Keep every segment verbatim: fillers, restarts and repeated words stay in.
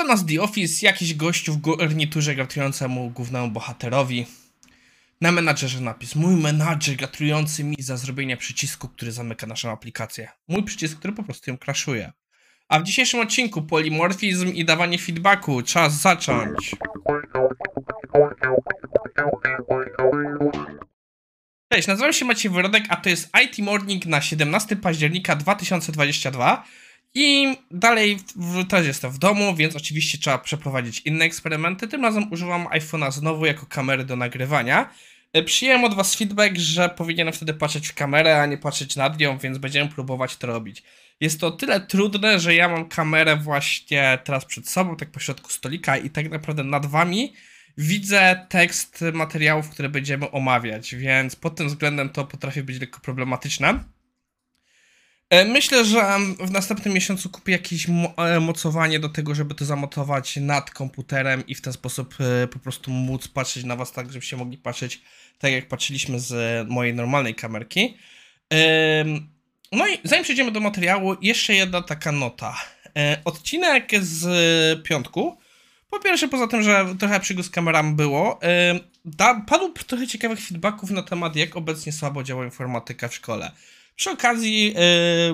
Scena z The Office, jakiś gościu w garniturze gratującemu głównemu bohaterowi. Na menadżerze napis: mój menadżer gratujący mi za zrobienie przycisku, który zamyka naszą aplikację. Mój przycisk, który po prostu ją crashuje. A w dzisiejszym odcinku polimorfizm i dawanie feedbacku. Czas zacząć. Cześć, nazywam się Maciej Wyrodek, a to jest I T Morning na siedemnastego października dwa tysiące dwudziestego drugiego. I dalej w, teraz jestem w domu, więc oczywiście trzeba przeprowadzić inne eksperymenty. Tym razem używam iPhone'a znowu jako kamery do nagrywania. Przyjąłem od was feedback, że powinienem wtedy patrzeć w kamerę, a nie patrzeć nad nią, więc będziemy próbować to robić. Jest to o tyle trudne, że ja mam kamerę właśnie teraz przed sobą, tak pośrodku stolika, i tak naprawdę nad wami widzę tekst materiałów, które będziemy omawiać, więc pod tym względem to potrafi być lekko problematyczne. Myślę, że w następnym miesiącu kupię jakieś mocowanie do tego, żeby to zamontować nad komputerem i w ten sposób po prostu móc patrzeć na was tak, żebyście mogli patrzeć tak, jak patrzyliśmy z mojej normalnej kamerki. No i zanim przejdziemy do materiału, jeszcze jedna taka nota. Odcinek z piątku. Po pierwsze, poza tym, że trochę przygód z kamerami było, padło trochę ciekawych feedbacków na temat, jak obecnie słabo działa informatyka w szkole. Przy okazji yy,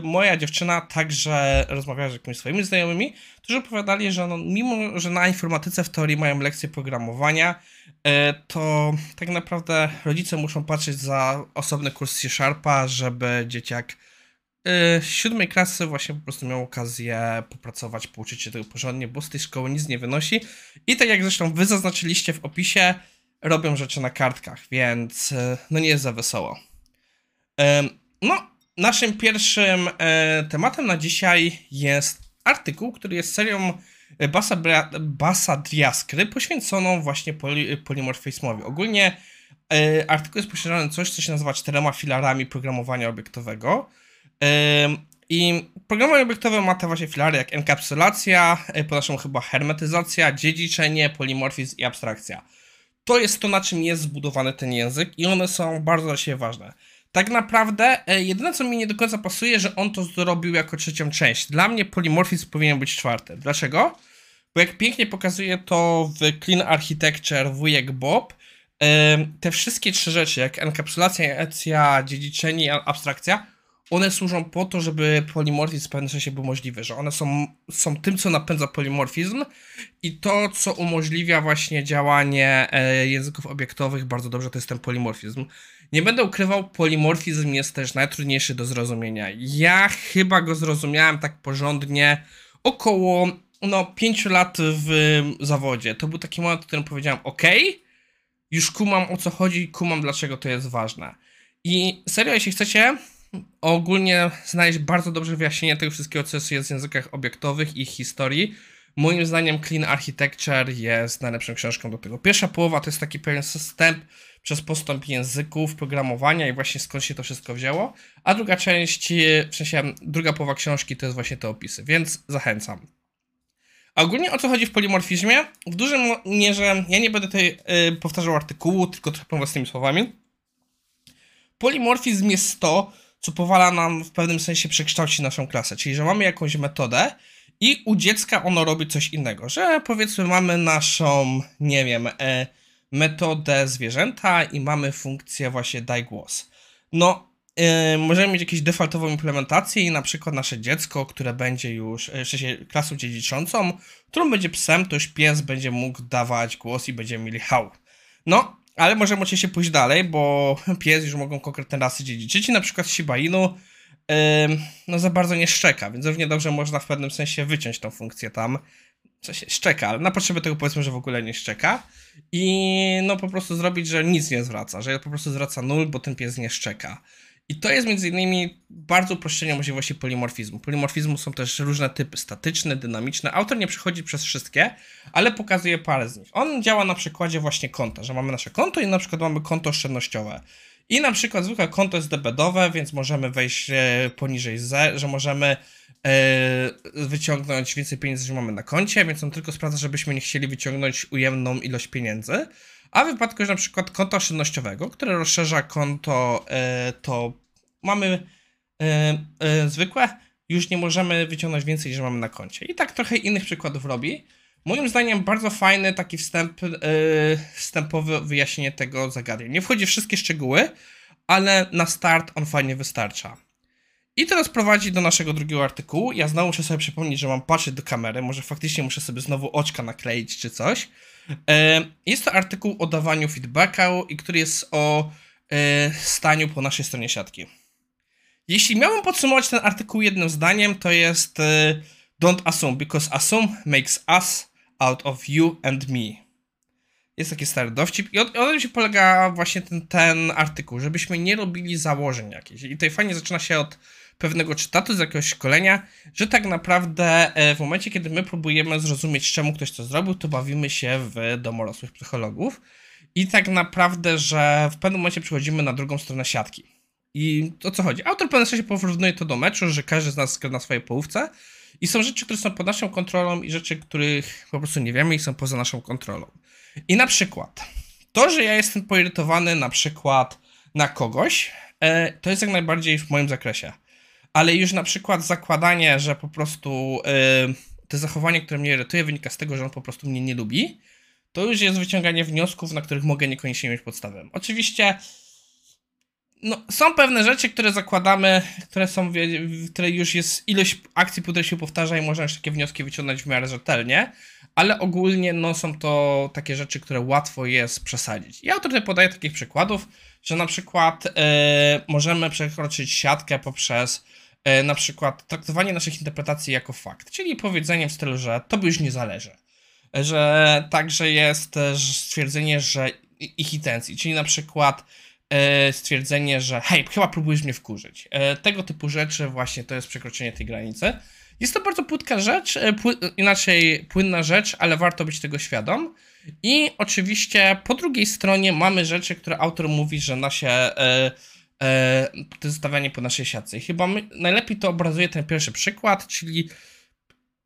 moja dziewczyna także rozmawiała z jakimiś swoimi znajomymi, którzy opowiadali, że no, mimo że na informatyce w teorii mają lekcje programowania, yy, to tak naprawdę rodzice muszą patrzeć za osobny kurs C Sharpa, żeby dzieciak z yy, siódmej klasy właśnie po prostu miał okazję popracować, pouczyć się tego porządnie, bo z tej szkoły nic nie wynosi. I tak jak zresztą wy zaznaczyliście w opisie, robią rzeczy na kartkach, więc yy, no nie jest za wesoło. Yy, no... Naszym pierwszym e, tematem na dzisiaj jest artykuł, który jest serią Basa, Basa Driaskry poświęconą właśnie poli, polimorfizmowi. Ogólnie e, artykuł jest poświęcony coś, co się nazywa czterema filarami programowania obiektowego. E, I programowanie obiektowe ma te właśnie filary jak enkapsulacja, e, po naszemu chyba hermetyzacja, dziedziczenie, polimorfizm i abstrakcja. To jest to, na czym jest zbudowany ten język i one są bardzo dla siebie ważne. Tak naprawdę jedyne, co mi nie do końca pasuje, że on to zrobił jako trzecią część. Dla mnie polimorfizm powinien być czwarty. Dlaczego? Bo jak pięknie pokazuje to w Clean Architecture wujek Bob, te wszystkie trzy rzeczy, jak enkapsulacja, ecja, dziedziczenie i abstrakcja, one służą po to, żeby polimorfizm w pewnym sensie był możliwy, że one są, są tym, co napędza polimorfizm i to, co umożliwia właśnie działanie języków obiektowych bardzo dobrze, to jest ten polimorfizm. Nie będę ukrywał, polimorfizm jest też najtrudniejszy do zrozumienia. Ja chyba go zrozumiałem tak porządnie około no, pięciu lat w zawodzie. To był taki moment, w którym powiedziałem: ok, już kumam, o co chodzi, kumam, dlaczego to jest ważne. I serio, jeśli chcecie ogólnie znaleźć bardzo dobrze wyjaśnienie tego wszystkiego, co jest w językach obiektowych i ich historii, moim zdaniem Clean Architecture jest najlepszą książką do tego. Pierwsza połowa to jest taki pewien wstęp przez postęp języków, programowania i właśnie skąd się to wszystko wzięło, a druga część, w sensie druga połowa książki to jest właśnie te opisy, więc zachęcam. A ogólnie o co chodzi w polimorfizmie? W dużej mierze, ja nie będę tutaj yy, powtarzał artykułu, tylko trochę powiem własnymi słowami. Polimorfizm jest to, co pozwala nam w pewnym sensie przekształcić naszą klasę, czyli że mamy jakąś metodę i u dziecka ono robi coś innego, że powiedzmy mamy naszą, nie wiem, e, metodę zwierzęta i mamy funkcję właśnie daj głos. No, e, możemy mieć jakąś defaultową implementację i na przykład nasze dziecko, które będzie już e, klasą dziedziczącą, którą będzie psem, to już pies będzie mógł dawać głos i będziemy mieli hał. No, ale możemy oczywiście pójść dalej, bo pies już mogą konkretne rasy dziedziczyć i na przykład Shiba Inu yy, no za bardzo nie szczeka, więc równie dobrze można w pewnym sensie wyciąć tą funkcję tam, w sensie szczeka, ale na potrzeby tego powiedzmy, że w ogóle nie szczeka i no po prostu zrobić, że nic nie zwraca, że po prostu zwraca nul, bo ten pies nie szczeka. I to jest między innymi bardzo uproszczenie możliwości polimorfizmu. Polimorfizmu są też różne typy, statyczne, dynamiczne. Autor nie przechodzi przez wszystkie, ale pokazuje parę z nich. On działa na przykładzie właśnie konta, że mamy nasze konto i na przykład mamy konto oszczędnościowe. I na przykład zwykłe konto jest debetowe, więc możemy wejść poniżej zera, że możemy yy, wyciągnąć więcej pieniędzy niż mamy na koncie, więc on tylko sprawdza, żebyśmy nie chcieli wyciągnąć ujemną ilość pieniędzy. A w wypadku już na przykład konta oszczędnościowego, które rozszerza konto, yy, to mamy yy, yy, zwykłe, już nie możemy wyciągnąć więcej niż mamy na koncie. I tak trochę innych przykładów robi. Moim zdaniem bardzo fajny taki wstęp, yy, wstępowe wyjaśnienie tego zagadnienia. Nie wchodzi w wszystkie szczegóły, ale na start on fajnie wystarcza. I teraz prowadzi do naszego drugiego artykułu. Ja znowu muszę sobie przypomnieć, że mam patrzeć do kamery. Może faktycznie muszę sobie znowu oczka nakleić czy coś. Yy, jest to artykuł o dawaniu feedbacka, i który jest o yy, staniu po naszej stronie siatki. Jeśli miałbym podsumować ten artykuł jednym zdaniem, to jest yy, Don't assume, because assume makes us out of you and me. Jest taki stary dowcip i od, od tego się polega właśnie ten, ten artykuł, żebyśmy nie robili założeń jakichś. I tutaj fajnie zaczyna się od pewnego cytatu z jakiegoś szkolenia, że tak naprawdę w momencie, kiedy my próbujemy zrozumieć, czemu ktoś to zrobił, to bawimy się w domorosłych psychologów. I tak naprawdę, że w pewnym momencie przychodzimy na drugą stronę siatki. I o co chodzi? Autor w pewnym sensie porównuje to do meczu, że każdy z nas gra na swojej połówce. I są rzeczy, które są pod naszą kontrolą i rzeczy, których po prostu nie wiemy i są poza naszą kontrolą. I na przykład to, że ja jestem poirytowany na przykład na kogoś, to jest jak najbardziej w moim zakresie. Ale już na przykład zakładanie, że po prostu to zachowanie, które mnie irytuje, wynika z tego, że on po prostu mnie nie lubi, to już jest wyciąganie wniosków, na których mogę niekoniecznie mieć podstawę. Oczywiście no, są pewne rzeczy, które zakładamy, które są, które już jest ilość akcji, które się powtarza i można już takie wnioski wyciągnąć w miarę rzetelnie, ale ogólnie no, są to takie rzeczy, które łatwo jest przesadzić. Ja tutaj podaję takich przykładów, że na przykład yy, możemy przekroczyć siatkę poprzez yy, na przykład traktowanie naszych interpretacji jako fakt, czyli powiedzenie w stylu, że to by już nie zależy, że także jest też stwierdzenie, że ich intencji, czyli na przykład stwierdzenie, że hej, chyba próbujesz mnie wkurzyć. Tego typu rzeczy właśnie to jest przekroczenie tej granicy. Jest to bardzo płytka rzecz, pły, inaczej płynna rzecz, ale warto być tego świadom. I oczywiście po drugiej stronie mamy rzeczy, które autor mówi, że nasze e, e, to jest stawianie po naszej siatce. I chyba my, najlepiej to obrazuje ten pierwszy przykład, czyli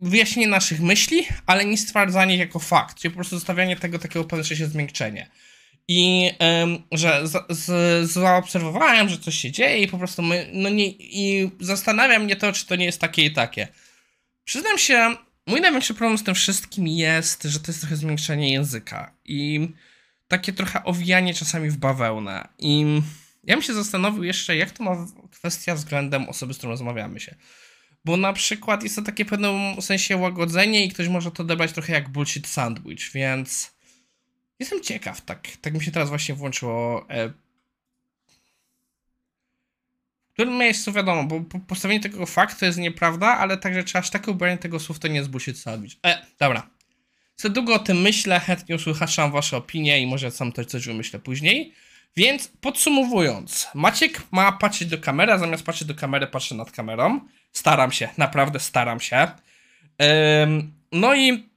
wyjaśnienie naszych myśli, ale nie stwierdzanie ich jako fakt, czyli po prostu zostawianie tego takiego podejścia się zmiękczenie. I ym, że z, z, zaobserwowałem, że coś się dzieje i po prostu my, no nie, i zastanawia mnie to, czy to nie jest takie i takie. Przyznam się, mój największy problem z tym wszystkim jest, że to jest trochę zmiękczenie języka i takie trochę owijanie czasami w bawełnę. I ja bym się zastanowił jeszcze, jak to ma kwestia względem osoby, z którą rozmawiamy się. Bo na przykład jest to takie w pewnym sensie łagodzenie i ktoś może to odebrać trochę jak bullshit sandwich, więc... Jestem ciekaw, tak, tak mi się teraz właśnie włączyło, w którym miejscu wiadomo, bo postawienie tego faktu jest nieprawda, ale także czy aż takie ubranie tego słów to nie jest bullshit sandwich. E, dobra. Co długo o tym myślę, chętnie usłyszałem wasze opinie i może sam też coś wymyślę później. Więc podsumowując, Maciek ma patrzeć do kamery, a zamiast patrzeć do kamery patrzę nad kamerą. Staram się, naprawdę staram się. Ym, no i...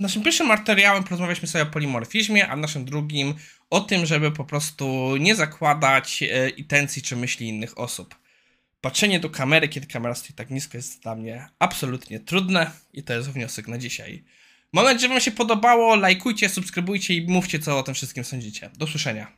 Naszym pierwszym materiałem porozmawialiśmy sobie o polimorfizmie, a w naszym drugim o tym, żeby po prostu nie zakładać intencji czy myśli innych osób. Patrzenie do kamery, kiedy kamera stoi tak nisko, jest dla mnie absolutnie trudne i to jest wniosek na dzisiaj. Mam nadzieję, że wam się podobało, lajkujcie, subskrybujcie i mówcie, co o tym wszystkim sądzicie. Do usłyszenia.